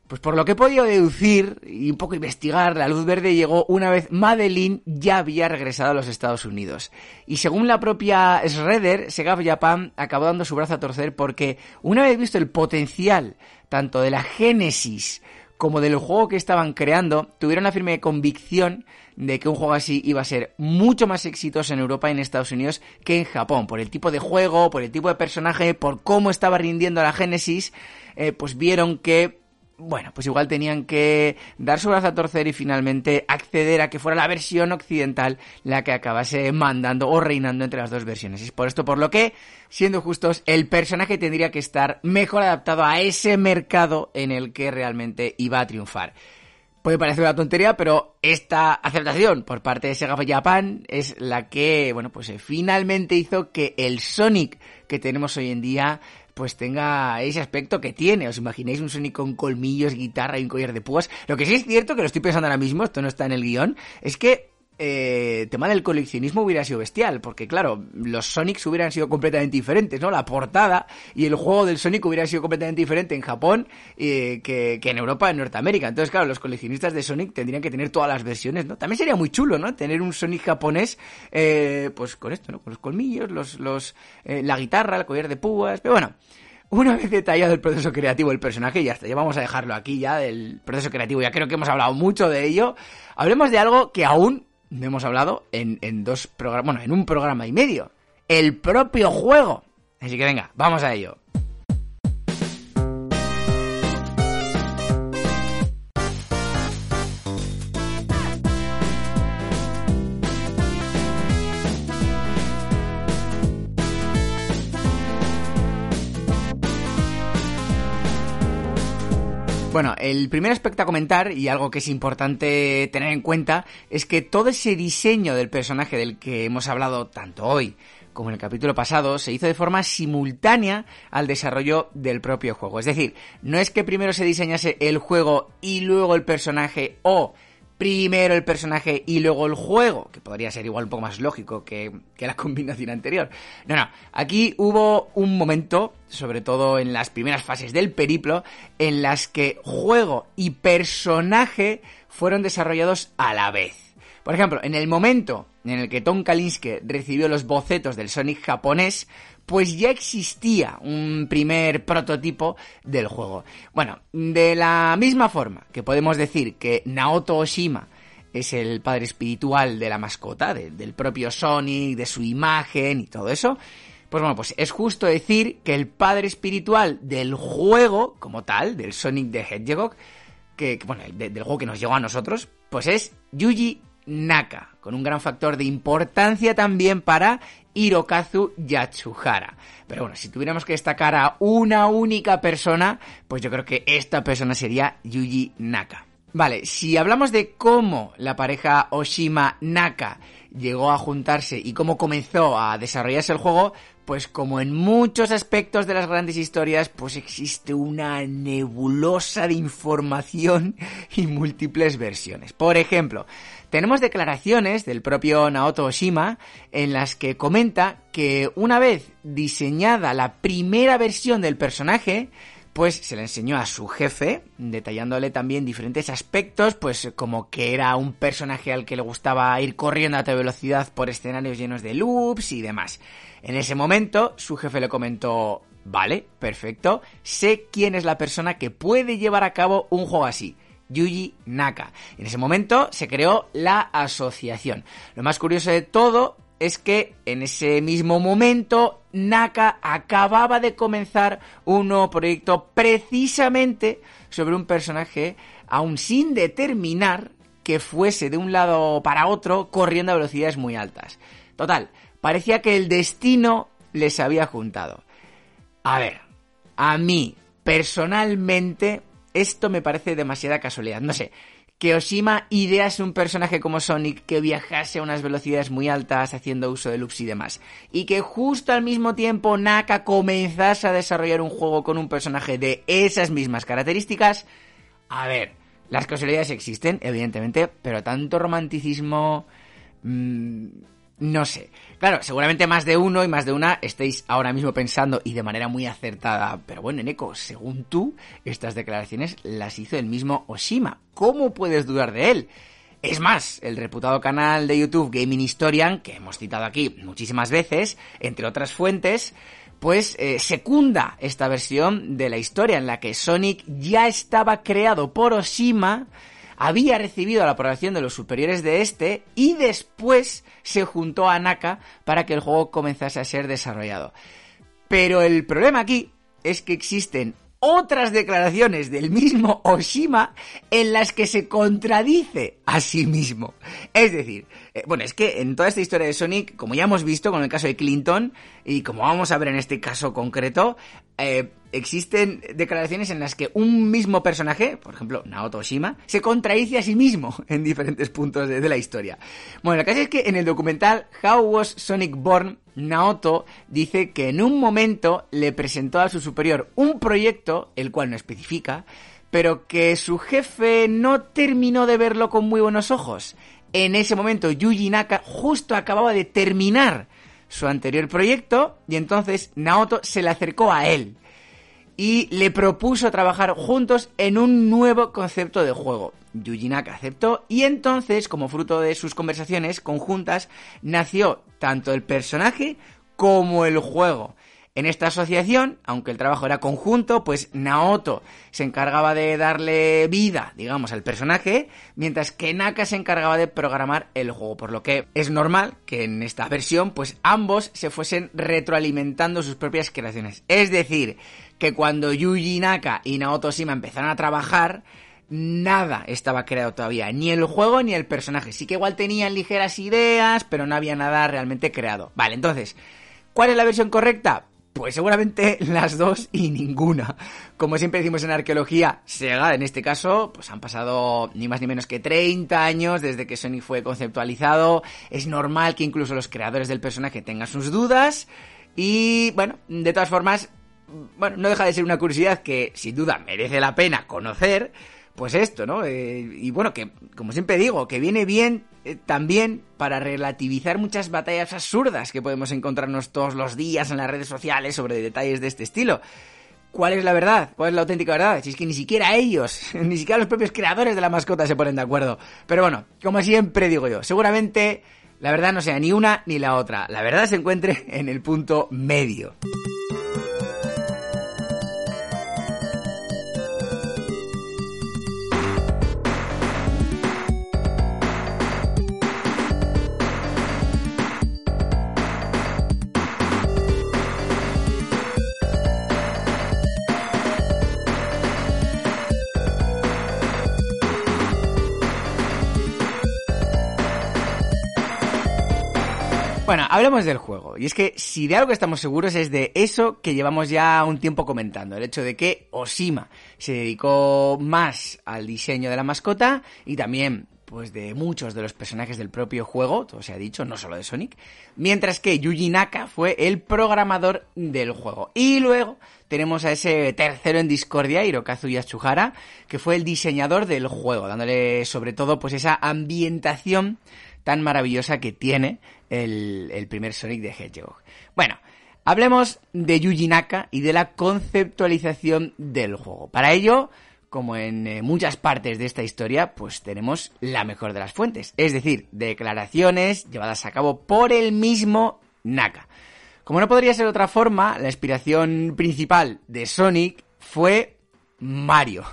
Pues por lo que he podido deducir y un poco investigar, la luz verde llegó una vez Madeline ya había regresado a los Estados Unidos. Y según la propia Schroeder, Sega of Japan acabó dando su brazo a torcer porque, una vez visto el potencial tanto de la Genesis como del juego que estaban creando, tuvieron la firme convicción de que un juego así iba a ser mucho más exitoso en Europa y en Estados Unidos que en Japón. Por el tipo de juego, por el tipo de personaje, por cómo estaba rindiendo la Genesis, eh, pues vieron que bueno, pues igual tenían que dar su brazo a torcer y finalmente acceder a que fuera la versión occidental la que acabase mandando o reinando entre las dos versiones. Es por esto por lo que, siendo justos, el personaje tendría que estar mejor adaptado a ese mercado en el que realmente iba a triunfar. Puede parecer una tontería, pero esta aceptación por parte de Sega of Japan es la que, bueno, pues finalmente hizo que el Sonic que tenemos hoy en día pues tenga ese aspecto que tiene. ¿Os imagináis un Sonic con colmillos, guitarra y un collar de púas? Lo que sí es cierto, que lo estoy pensando ahora mismo, esto no está en el guión, es que eh, el tema del coleccionismo hubiera sido bestial, porque claro, los Sonics hubieran sido completamente diferentes, ¿no? La portada y el juego del Sonic hubiera sido completamente diferente en Japón eh, que, que en Europa, en Norteamérica. Entonces claro, los coleccionistas de Sonic tendrían que tener todas las versiones, ¿no? También sería muy chulo, ¿no? Tener un Sonic japonés eh, pues con esto, ¿no? Con los colmillos, los, los eh, la guitarra, el collar de púas, pero bueno. Una vez detallado el proceso creativo del personaje, ya está, ya vamos a dejarlo aquí ya del proceso creativo, ya creo que hemos hablado mucho de ello. Hablemos de algo que aún no hemos hablado en, en dos programas, bueno, en un programa y medio, el propio juego. Así que venga, vamos a ello. Bueno, el primer aspecto a comentar, y algo que es importante tener en cuenta, es que todo ese diseño del personaje del que hemos hablado tanto hoy como en el capítulo pasado, se hizo de forma simultánea al desarrollo del propio juego. Es decir, no es que primero se diseñase el juego y luego el personaje, o primero el personaje y luego el juego, que podría ser igual un poco más lógico que, que la combinación anterior. No, no, aquí hubo un momento, sobre todo en las primeras fases del periplo, en las que juego y personaje fueron desarrollados a la vez. Por ejemplo, en el momento en el que Tom Kalinske recibió los bocetos del Sonic japonés, pues ya existía un primer prototipo del juego. Bueno, de la misma forma que podemos decir que Naoto Oshima es el padre espiritual de la mascota, de, del propio Sonic, de su imagen y todo eso, pues bueno, pues es justo decir que el padre espiritual del juego como tal, del Sonic the Hedgehog, que, que bueno, de, del juego que nos llegó a nosotros, pues es Yuji Naka, con un gran factor de importancia también para Hirokazu Yasuhara. Pero bueno, si tuviéramos que destacar a una única persona, pues yo creo que esta persona sería Yuji Naka. Vale, si hablamos de cómo la pareja Oshima-Naka llegó a juntarse y cómo comenzó a desarrollarse el juego, pues como en muchos aspectos de las grandes historias, pues existe una nebulosa de información y múltiples versiones. Por ejemplo, tenemos declaraciones del propio Naoto Oshima en las que comenta que una vez diseñada la primera versión del personaje, pues se le enseñó a su jefe, detallándole también diferentes aspectos, pues como que era un personaje al que le gustaba ir corriendo a toda velocidad por escenarios llenos de loops y demás. En ese momento, su jefe le comentó: vale, perfecto, sé quién es la persona que puede llevar a cabo un juego así, Yuji Naka. En ese momento se creó la asociación. Lo más curioso de todo es que en ese mismo momento Naka acababa de comenzar un nuevo proyecto precisamente sobre un personaje aún sin determinar que fuese de un lado para otro corriendo a velocidades muy altas. Total, parecía que el destino les había juntado. A ver, a mí personalmente esto me parece demasiada casualidad, no sé. Que Oshima idease un personaje como Sonic que viajase a unas velocidades muy altas haciendo uso de loops y demás, y que justo al mismo tiempo Naka comenzase a desarrollar un juego con un personaje de esas mismas características. A ver, las casualidades existen, evidentemente, pero tanto romanticismo... Mmm, no sé. Claro, seguramente más de uno y más de una estéis ahora mismo pensando, y de manera muy acertada, pero bueno, Eneko, según tú, estas declaraciones las hizo el mismo Oshima. ¿Cómo puedes dudar de él? Es más, el reputado canal de YouTube Gaming Historian, que hemos citado aquí muchísimas veces, entre otras fuentes, pues eh, secunda esta versión de la historia en la que Sonic ya estaba creado por Oshima, había recibido la aprobación de los superiores de este y después se juntó a Naka para que el juego comenzase a ser desarrollado. Pero el problema aquí es que existen otras declaraciones del mismo Oshima en las que se contradice a sí mismo. Es decir, eh, bueno, es que en toda esta historia de Sonic, como ya hemos visto con el caso de Clinton y como vamos a ver en este caso concreto, eh, existen declaraciones en las que un mismo personaje, por ejemplo Naoto Oshima, se contradice a sí mismo en diferentes puntos de, de la historia. Bueno, el caso es que en el documental How Was Sonic Born? Naoto dice que en un momento le presentó a su superior un proyecto, el cual no especifica, pero que su jefe no terminó de verlo con muy buenos ojos. En ese momento Yuji Naka justo acababa de terminar su anterior proyecto y entonces Naoto se le acercó a él y le propuso trabajar juntos en un nuevo concepto de juego. Yuji Naka aceptó y entonces, como fruto de sus conversaciones conjuntas, nació tanto el personaje como el juego. En esta asociación, aunque el trabajo era conjunto, pues Naoto se encargaba de darle vida, digamos, al personaje, mientras que Naka se encargaba de programar el juego, por lo que es normal que en esta versión, pues ambos se fuesen retroalimentando sus propias creaciones. Es decir, que cuando Yuji Naka y Naoto Oshima empezaron a trabajar, nada estaba creado todavía, ni el juego ni el personaje. Sí que igual tenían ligeras ideas, pero no había nada realmente creado. Vale, entonces, ¿cuál es la versión correcta? Pues seguramente las dos y ninguna. Como siempre decimos en Arqueología SEGA, en este caso, pues han pasado ni más ni menos que treinta años desde que Sonic fue conceptualizado. Es normal que incluso los creadores del personaje tengan sus dudas. Y, bueno, de todas formas, bueno, no deja de ser una curiosidad que, sin duda, merece la pena conocer. Pues esto, ¿no? Eh, y bueno, que como siempre digo, que viene bien eh, también para relativizar muchas batallas absurdas que podemos encontrarnos todos los días en las redes sociales sobre detalles de este estilo. ¿Cuál es la verdad? ¿Cuál es la auténtica verdad? Si es que ni siquiera ellos, ni siquiera los propios creadores de la mascota se ponen de acuerdo. Pero bueno, como siempre digo yo, seguramente la verdad no sea ni una ni la otra. La verdad se encuentre en el punto medio. Bueno, hablemos del juego, y es que si de algo estamos seguros es de eso que llevamos ya un tiempo comentando, el hecho de que Oshima se dedicó más al diseño de la mascota y también pues de muchos de los personajes del propio juego, todo se ha dicho, no solo de Sonic, mientras que Yuji Naka fue el programador del juego. Y luego tenemos a ese tercero en discordia, Hirokazu Yasuhara, que fue el diseñador del juego, dándole sobre todo pues esa ambientación tan maravillosa que tiene el, el primer Sonic the Hedgehog. Bueno, hablemos de Yuji Naka y de la conceptualización del juego. Para ello, como en eh, muchas partes de esta historia, pues tenemos la mejor de las fuentes, es decir, declaraciones llevadas a cabo por el mismo Naka. Como no podría ser de otra forma, la inspiración principal de Sonic fue Mario.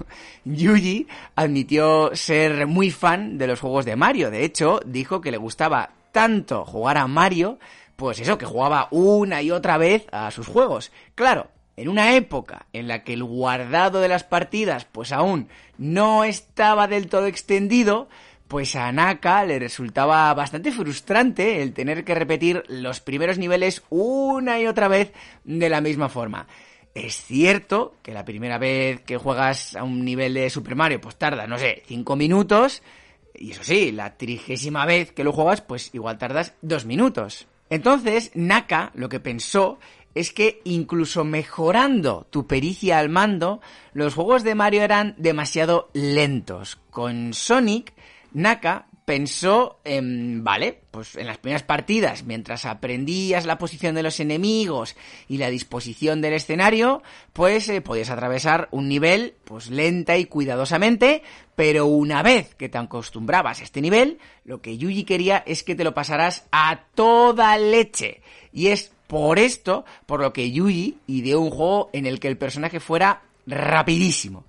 Yuji admitió ser muy fan de los juegos de Mario. De hecho, dijo que le gustaba tanto jugar a Mario, pues eso, que jugaba una y otra vez a sus juegos. Claro, en una época en la que el guardado de las partidas pues aún no estaba del todo extendido, pues a Naka le resultaba bastante frustrante el tener que repetir los primeros niveles una y otra vez de la misma forma. Es cierto que la primera vez que juegas a un nivel de Super Mario pues tarda, no sé, cinco minutos, y eso sí, la trigésima vez que lo juegas pues igual tardas dos minutos. Entonces Naka lo que pensó es que incluso mejorando tu pericia al mando, los juegos de Mario eran demasiado lentos. Con Sonic, Naka pensó en, vale, pues en las primeras partidas, mientras aprendías la posición de los enemigos y la disposición del escenario, pues eh, podías atravesar un nivel pues lenta y cuidadosamente, pero una vez que te acostumbrabas a este nivel, lo que Yuji quería es que te lo pasaras a toda leche. Y es por esto por lo que Yuji ideó un juego en el que el personaje fuera rapidísimo.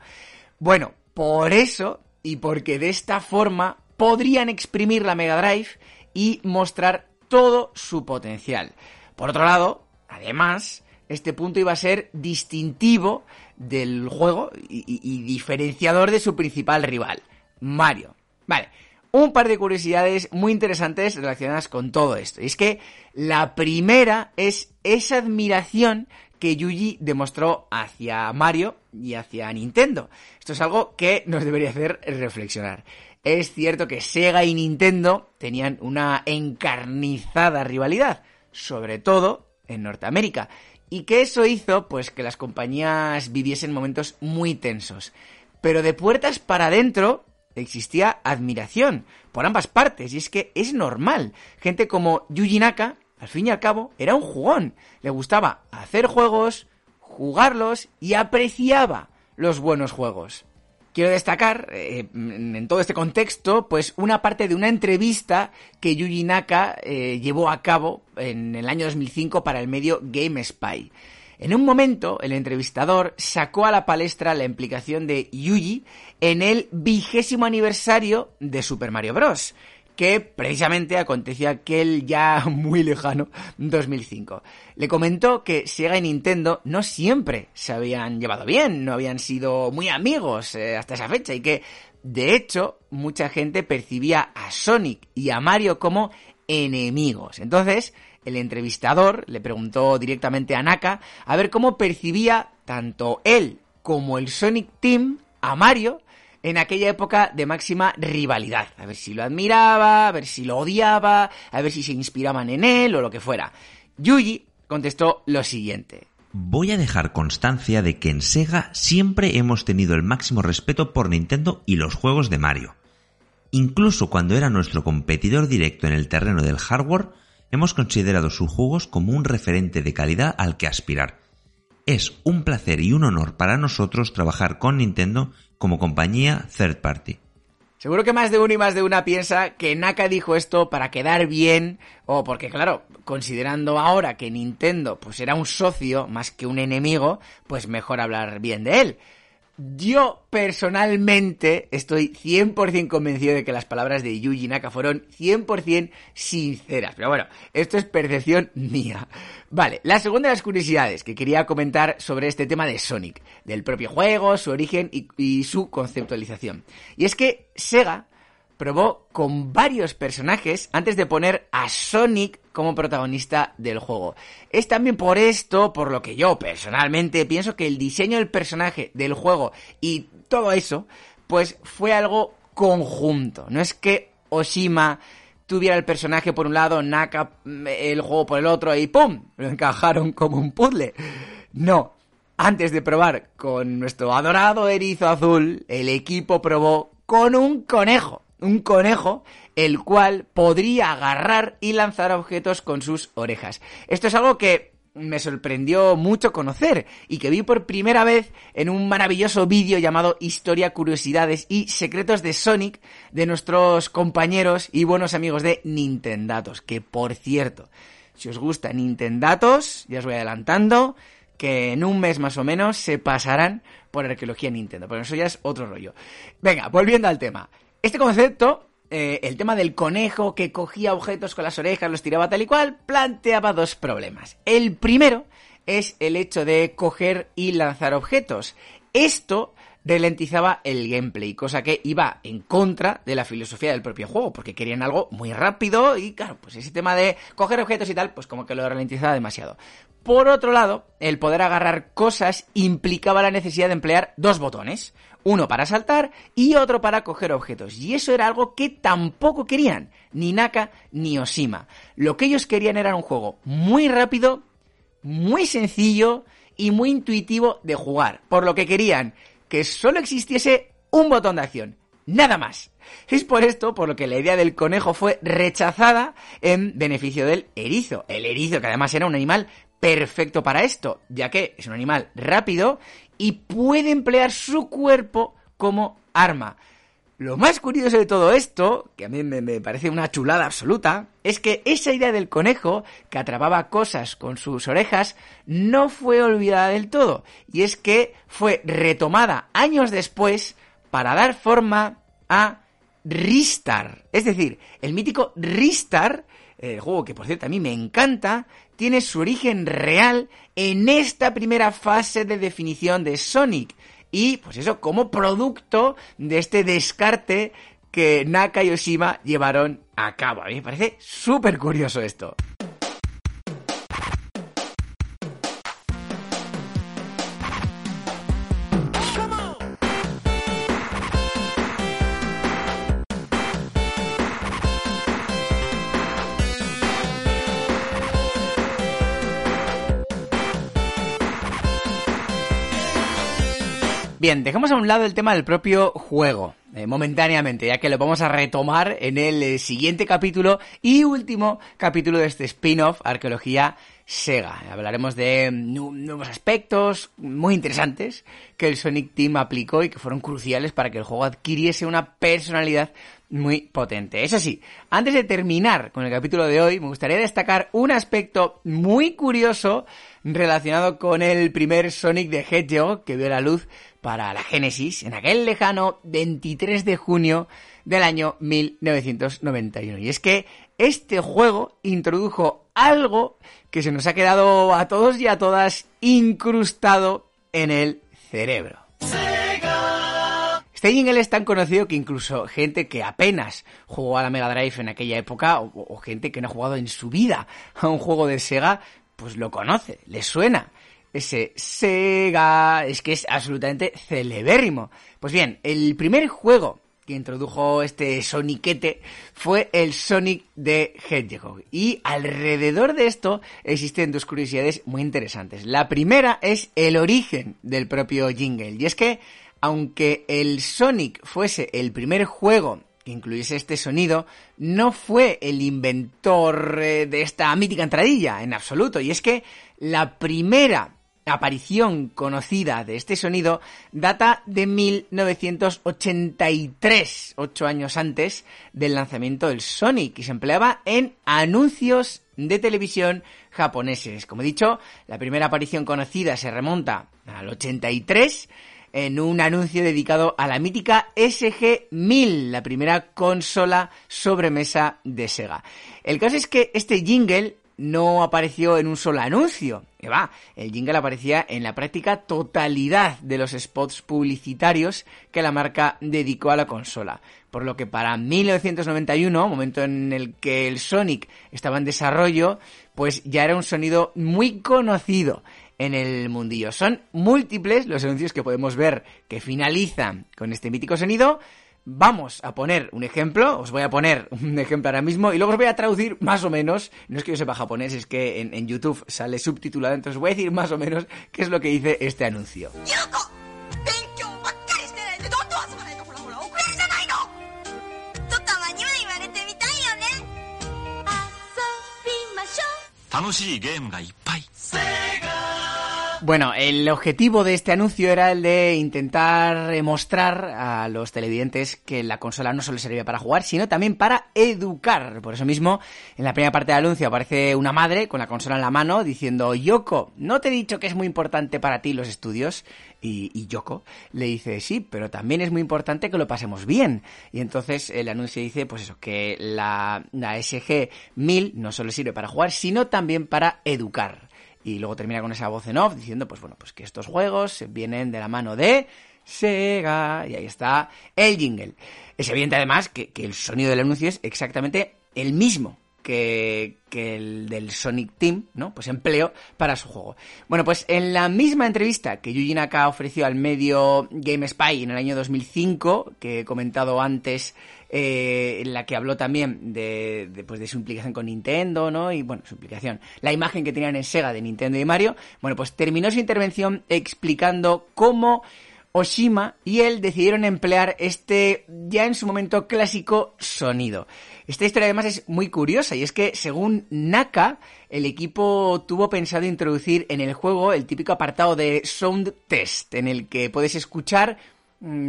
Bueno, por eso y porque de esta forma podrían exprimir la Mega Drive y mostrar todo su potencial. Por otro lado, además, Este punto iba a ser distintivo del juego y, y, y diferenciador de su principal rival, Mario. Vale, un par de curiosidades muy interesantes relacionadas con todo esto. Y es que la primera es esa admiración que Yuji demostró hacia Mario y hacia Nintendo. Esto es algo que nos debería hacer reflexionar. Es cierto que Sega y Nintendo tenían una encarnizada rivalidad, sobre todo en Norteamérica, y que eso hizo pues que las compañías viviesen momentos muy tensos. Pero de puertas para adentro existía admiración por ambas partes, y es que es normal. Gente como Yuji Naka, al fin y al cabo, era un jugón. Le gustaba hacer juegos, jugarlos y apreciaba los buenos juegos. Quiero destacar, eh, en todo este contexto, pues una parte de una entrevista que Yuji Naka eh, llevó a cabo en el año dos mil cinco para el medio GameSpy. En un momento, el entrevistador sacó a la palestra la implicación de Yuji en el vigésimo aniversario de Super Mario Bros., que precisamente aconteció aquel ya muy lejano dos mil cinco. Le comentó que Sega y Nintendo no siempre se habían llevado bien, no habían sido muy amigos eh, hasta esa fecha, y que, de hecho, mucha gente percibía a Sonic y a Mario como enemigos. Entonces, el entrevistador le preguntó directamente a Naka a ver cómo percibía tanto él como el Sonic Team a Mario en aquella época de máxima rivalidad. A ver si lo admiraba, a ver si lo odiaba, a ver si se inspiraban en él o lo que fuera. Yuji contestó lo siguiente. Voy a dejar constancia de que en Sega siempre hemos tenido el máximo respeto por Nintendo y los juegos de Mario. Incluso cuando era nuestro competidor directo en el terreno del hardware, hemos considerado sus juegos como un referente de calidad al que aspirar. Es un placer y un honor para nosotros trabajar con Nintendo como compañía third party. Seguro que más de uno y más de una piensa que Naka dijo esto para quedar bien, o porque claro, considerando ahora que Nintendo pues era un socio más que un enemigo, pues mejor hablar bien de él. Yo personalmente estoy cien por ciento convencido de que las palabras de Yuji Naka fueron cien por ciento sinceras, pero bueno, esto es percepción mía. Vale, la segunda de las curiosidades que quería comentar sobre este tema de Sonic, del propio juego, su origen y, y su conceptualización. Y es que Sega probó con varios personajes antes de poner a Sonic como protagonista del juego. Es también por esto, por lo que yo personalmente pienso que el diseño del personaje, del juego y todo eso, pues fue algo conjunto. No es que Oshima tuviera el personaje por un lado, Naka el juego por el otro y ¡pum! Lo encajaron como un puzzle. No. Antes de probar con nuestro adorado erizo azul, el equipo probó con un conejo. Un conejo, el cual podría agarrar y lanzar objetos con sus orejas. Esto es algo que me sorprendió mucho conocer y que vi por primera vez en un maravilloso vídeo llamado Historia, Curiosidades y Secretos de Sonic de nuestros compañeros y buenos amigos de Nintendatos. Que, por cierto, si os gusta Nintendatos, ya os voy adelantando que en un mes más o menos se pasarán por Arqueología Nintendo. Pero eso ya es otro rollo. Venga, volviendo al tema. Este concepto, eh, el tema del conejo que cogía objetos con las orejas, los tiraba tal y cual, planteaba dos problemas. El primero es el hecho de coger y lanzar objetos. Esto ralentizaba el gameplay, cosa que iba en contra de la filosofía del propio juego, porque querían algo muy rápido y claro, pues ese tema de coger objetos y tal, pues como que lo ralentizaba demasiado. Por otro lado, el poder agarrar cosas implicaba la necesidad de emplear dos botones, uno para saltar y otro para coger objetos, y eso era algo que tampoco querían ni Naka ni Oshima. Lo que ellos querían era un juego muy rápido, muy sencillo y muy intuitivo de jugar, por lo que querían que solo existiese un botón de acción, nada más. Es por esto por lo que la idea del conejo fue rechazada en beneficio del erizo. El erizo, que además era un animal perfecto para esto, ya que es un animal rápido y puede emplear su cuerpo como arma. Lo más curioso de todo esto, que a mí me, me parece una chulada absoluta, es que esa idea del conejo, que atrapaba cosas con sus orejas, no fue olvidada del todo. Y es que fue retomada años después para dar forma a Ristar. Es decir, el mítico Ristar eh, juego que por cierto a mí me encanta, tiene su origen real en esta primera fase de definición de Sonic. Y pues eso, como producto de este descarte que Naka y Oshima llevaron a cabo. A mí me parece súper curioso esto. Bien, dejamos a un lado el tema del propio juego, eh, momentáneamente, ya que lo vamos a retomar en el eh, siguiente capítulo y último capítulo de este spin-off, Arqueología SEGA. Hablaremos de nu- nuevos aspectos muy interesantes que el Sonic Team aplicó y que fueron cruciales para que el juego adquiriese una personalidad muy potente. Eso sí, antes de terminar con el capítulo de hoy, me gustaría destacar un aspecto muy curioso relacionado con el primer Sonic the Hedgehog que vio la luz para la Genesis en aquel lejano veintitrés de junio del año mil novecientos noventa y uno. Y es que este juego introdujo algo que se nos ha quedado a todos y a todas incrustado en el cerebro. Este jingle es tan conocido que incluso gente que apenas jugó a la Mega Drive en aquella época, o, o gente que no ha jugado en su vida a un juego de Sega, pues lo conoce, le suena. Ese Sega es que es absolutamente celebérrimo. Pues bien, el primer juego que introdujo este soniquete fue el Sonic the Hedgehog. Y alrededor de esto existen dos curiosidades muy interesantes. La primera es el origen del propio jingle. Y es que, aunque el Sonic fuese el primer juego que incluyese este sonido, no fue el inventor de esta mítica entradilla en absoluto. Y es que la primera aparición conocida de este sonido data de mil novecientos ochenta y tres, ocho años antes del lanzamiento del Sonic, y se empleaba en anuncios de televisión japoneses. Como he dicho, la primera aparición conocida se remonta al ochenta y tres, en un anuncio dedicado a la mítica ese ge mil, la primera consola sobremesa de Sega. El caso es que este jingle no apareció en un solo anuncio. Que va, el jingle aparecía en la práctica totalidad de los spots publicitarios que la marca dedicó a la consola. Por lo que para mil novecientos noventa y uno, momento en el que el Sonic estaba en desarrollo, pues ya era un sonido muy conocido en el mundillo. Son múltiples los anuncios que podemos ver que finalizan con este mítico sonido. Vamos a poner un ejemplo, os voy a poner un ejemplo ahora mismo y luego os voy a traducir más o menos. No es que yo sepa japonés, es que en, en YouTube sale subtitulado, entonces os voy a decir más o menos qué es lo que dice este anuncio. Bueno, el objetivo de este anuncio era el de intentar mostrar a los televidentes que la consola no solo servía para jugar, sino también para educar. Por eso mismo, en la primera parte del anuncio aparece una madre con la consola en la mano diciendo: Yoko, ¿no te he dicho que es muy importante para ti los estudios? Y, y Yoko le dice: sí, pero también es muy importante que lo pasemos bien. Y entonces el anuncio dice, pues eso, que la, la ese ge mil no solo sirve para jugar, sino también para educar. Y luego termina con esa voz en off diciendo, pues bueno, pues que estos juegos vienen de la mano de Sega. Y ahí está el jingle. Es evidente además que, que el sonido del anuncio es exactamente el mismo que, que el del Sonic Team, ¿no? Pues empleó para su juego. Bueno, pues en la misma entrevista que Yuji Naka ofreció al medio GameSpy en el año dos mil cinco, que he comentado antes, Eh, en la que habló también de, de, pues de su implicación con Nintendo, ¿no? Y bueno, su implicación, la imagen que tenían en Sega de Nintendo y Mario. Bueno, pues terminó su intervención explicando cómo Oshima y él decidieron emplear este, ya en su momento clásico, sonido. Esta historia además es muy curiosa, y es que según Naka, el equipo tuvo pensado introducir en el juego el típico apartado de Sound Test, en el que puedes escuchar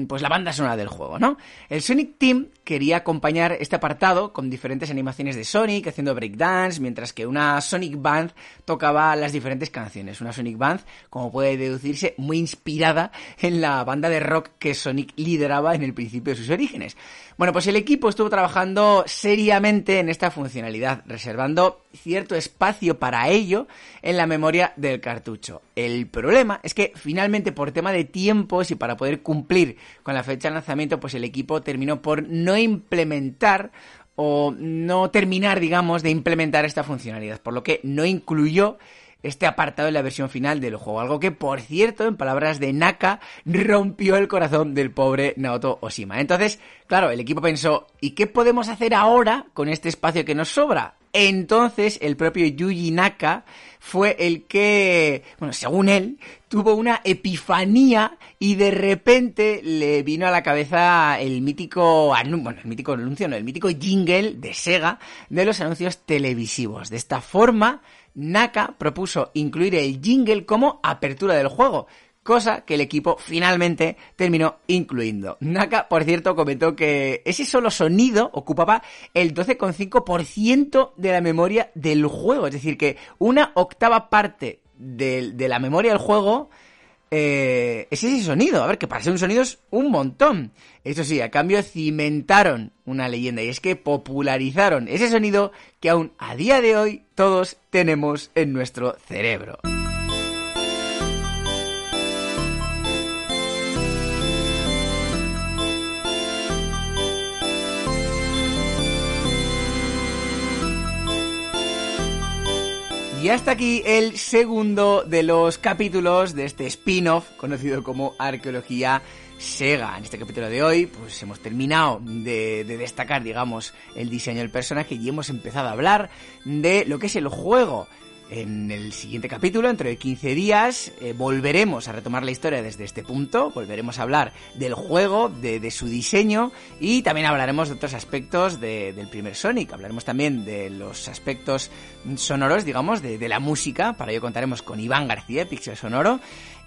pues la banda sonora del juego, ¿no? El Sonic Team quería acompañar este apartado con diferentes animaciones de Sonic haciendo breakdance, mientras que una Sonic Band tocaba las diferentes canciones. Una Sonic Band, como puede deducirse, muy inspirada en la banda de rock que Sonic lideraba en el principio de sus orígenes. Bueno, pues el equipo estuvo trabajando seriamente en esta funcionalidad, reservando cierto espacio para ello en la memoria del cartucho. El problema es que finalmente, por tema de tiempos y para poder cumplir con la fecha de lanzamiento, pues el equipo terminó por no implementar o no terminar, digamos, de implementar esta funcionalidad, por lo que no incluyó este apartado en la versión final del juego, algo que, por cierto, en palabras de Naka, rompió el corazón del pobre Naoto Oshima. Entonces, claro, el equipo pensó, ¿y qué podemos hacer ahora con este espacio que nos sobra? Entonces, el propio Yuji Naka fue el que, bueno, según él, tuvo una epifanía y de repente le vino a la cabeza el mítico anuncio, bueno, el mítico anuncio no, el mítico jingle de Sega de los anuncios televisivos. De esta forma, Naka propuso incluir el jingle como apertura del juego, cosa que el equipo finalmente terminó incluyendo. Naka, por cierto, comentó que ese solo sonido ocupaba el doce coma cinco por ciento de la memoria del juego. Es decir, que una octava parte de, de la memoria del juego eh, es ese sonido. A ver, que para ser un sonido es un montón. Eso sí, a cambio cimentaron una leyenda, y es que popularizaron ese sonido que aún a día de hoy todos tenemos en nuestro cerebro. Y hasta aquí el segundo de los capítulos de este spin-off conocido como Arqueología SEGA. En este capítulo de hoy, pues hemos terminado de, de destacar, digamos, el diseño del personaje y hemos empezado a hablar de lo que es el juego. En el siguiente capítulo, dentro de quince días, eh, volveremos a retomar la historia desde este punto, volveremos a hablar del juego, de, de su diseño, y también hablaremos de otros aspectos de, del primer Sonic, hablaremos también de los aspectos sonoros, digamos, de, de la música. Para ello contaremos con Iván García, Pixel Sonoro,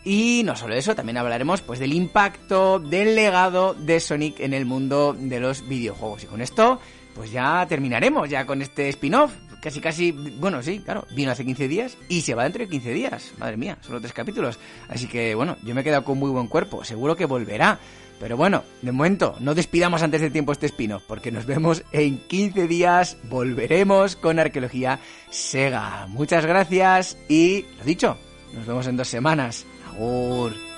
y no solo eso, también hablaremos pues del impacto, del legado de Sonic en el mundo de los videojuegos. Y con esto, pues ya terminaremos ya con este spin-off. Casi, casi, bueno, sí, claro, vino hace quince días y se va dentro de quince días. Madre mía, solo tres capítulos. Así que, bueno, yo me he quedado con muy buen cuerpo. Seguro que volverá. Pero bueno, de momento, no despidamos antes de tiempo este spin-off, porque nos vemos en quince días. Volveremos con Arqueología SEGA. Muchas gracias y, lo dicho, nos vemos en dos semanas. Agur.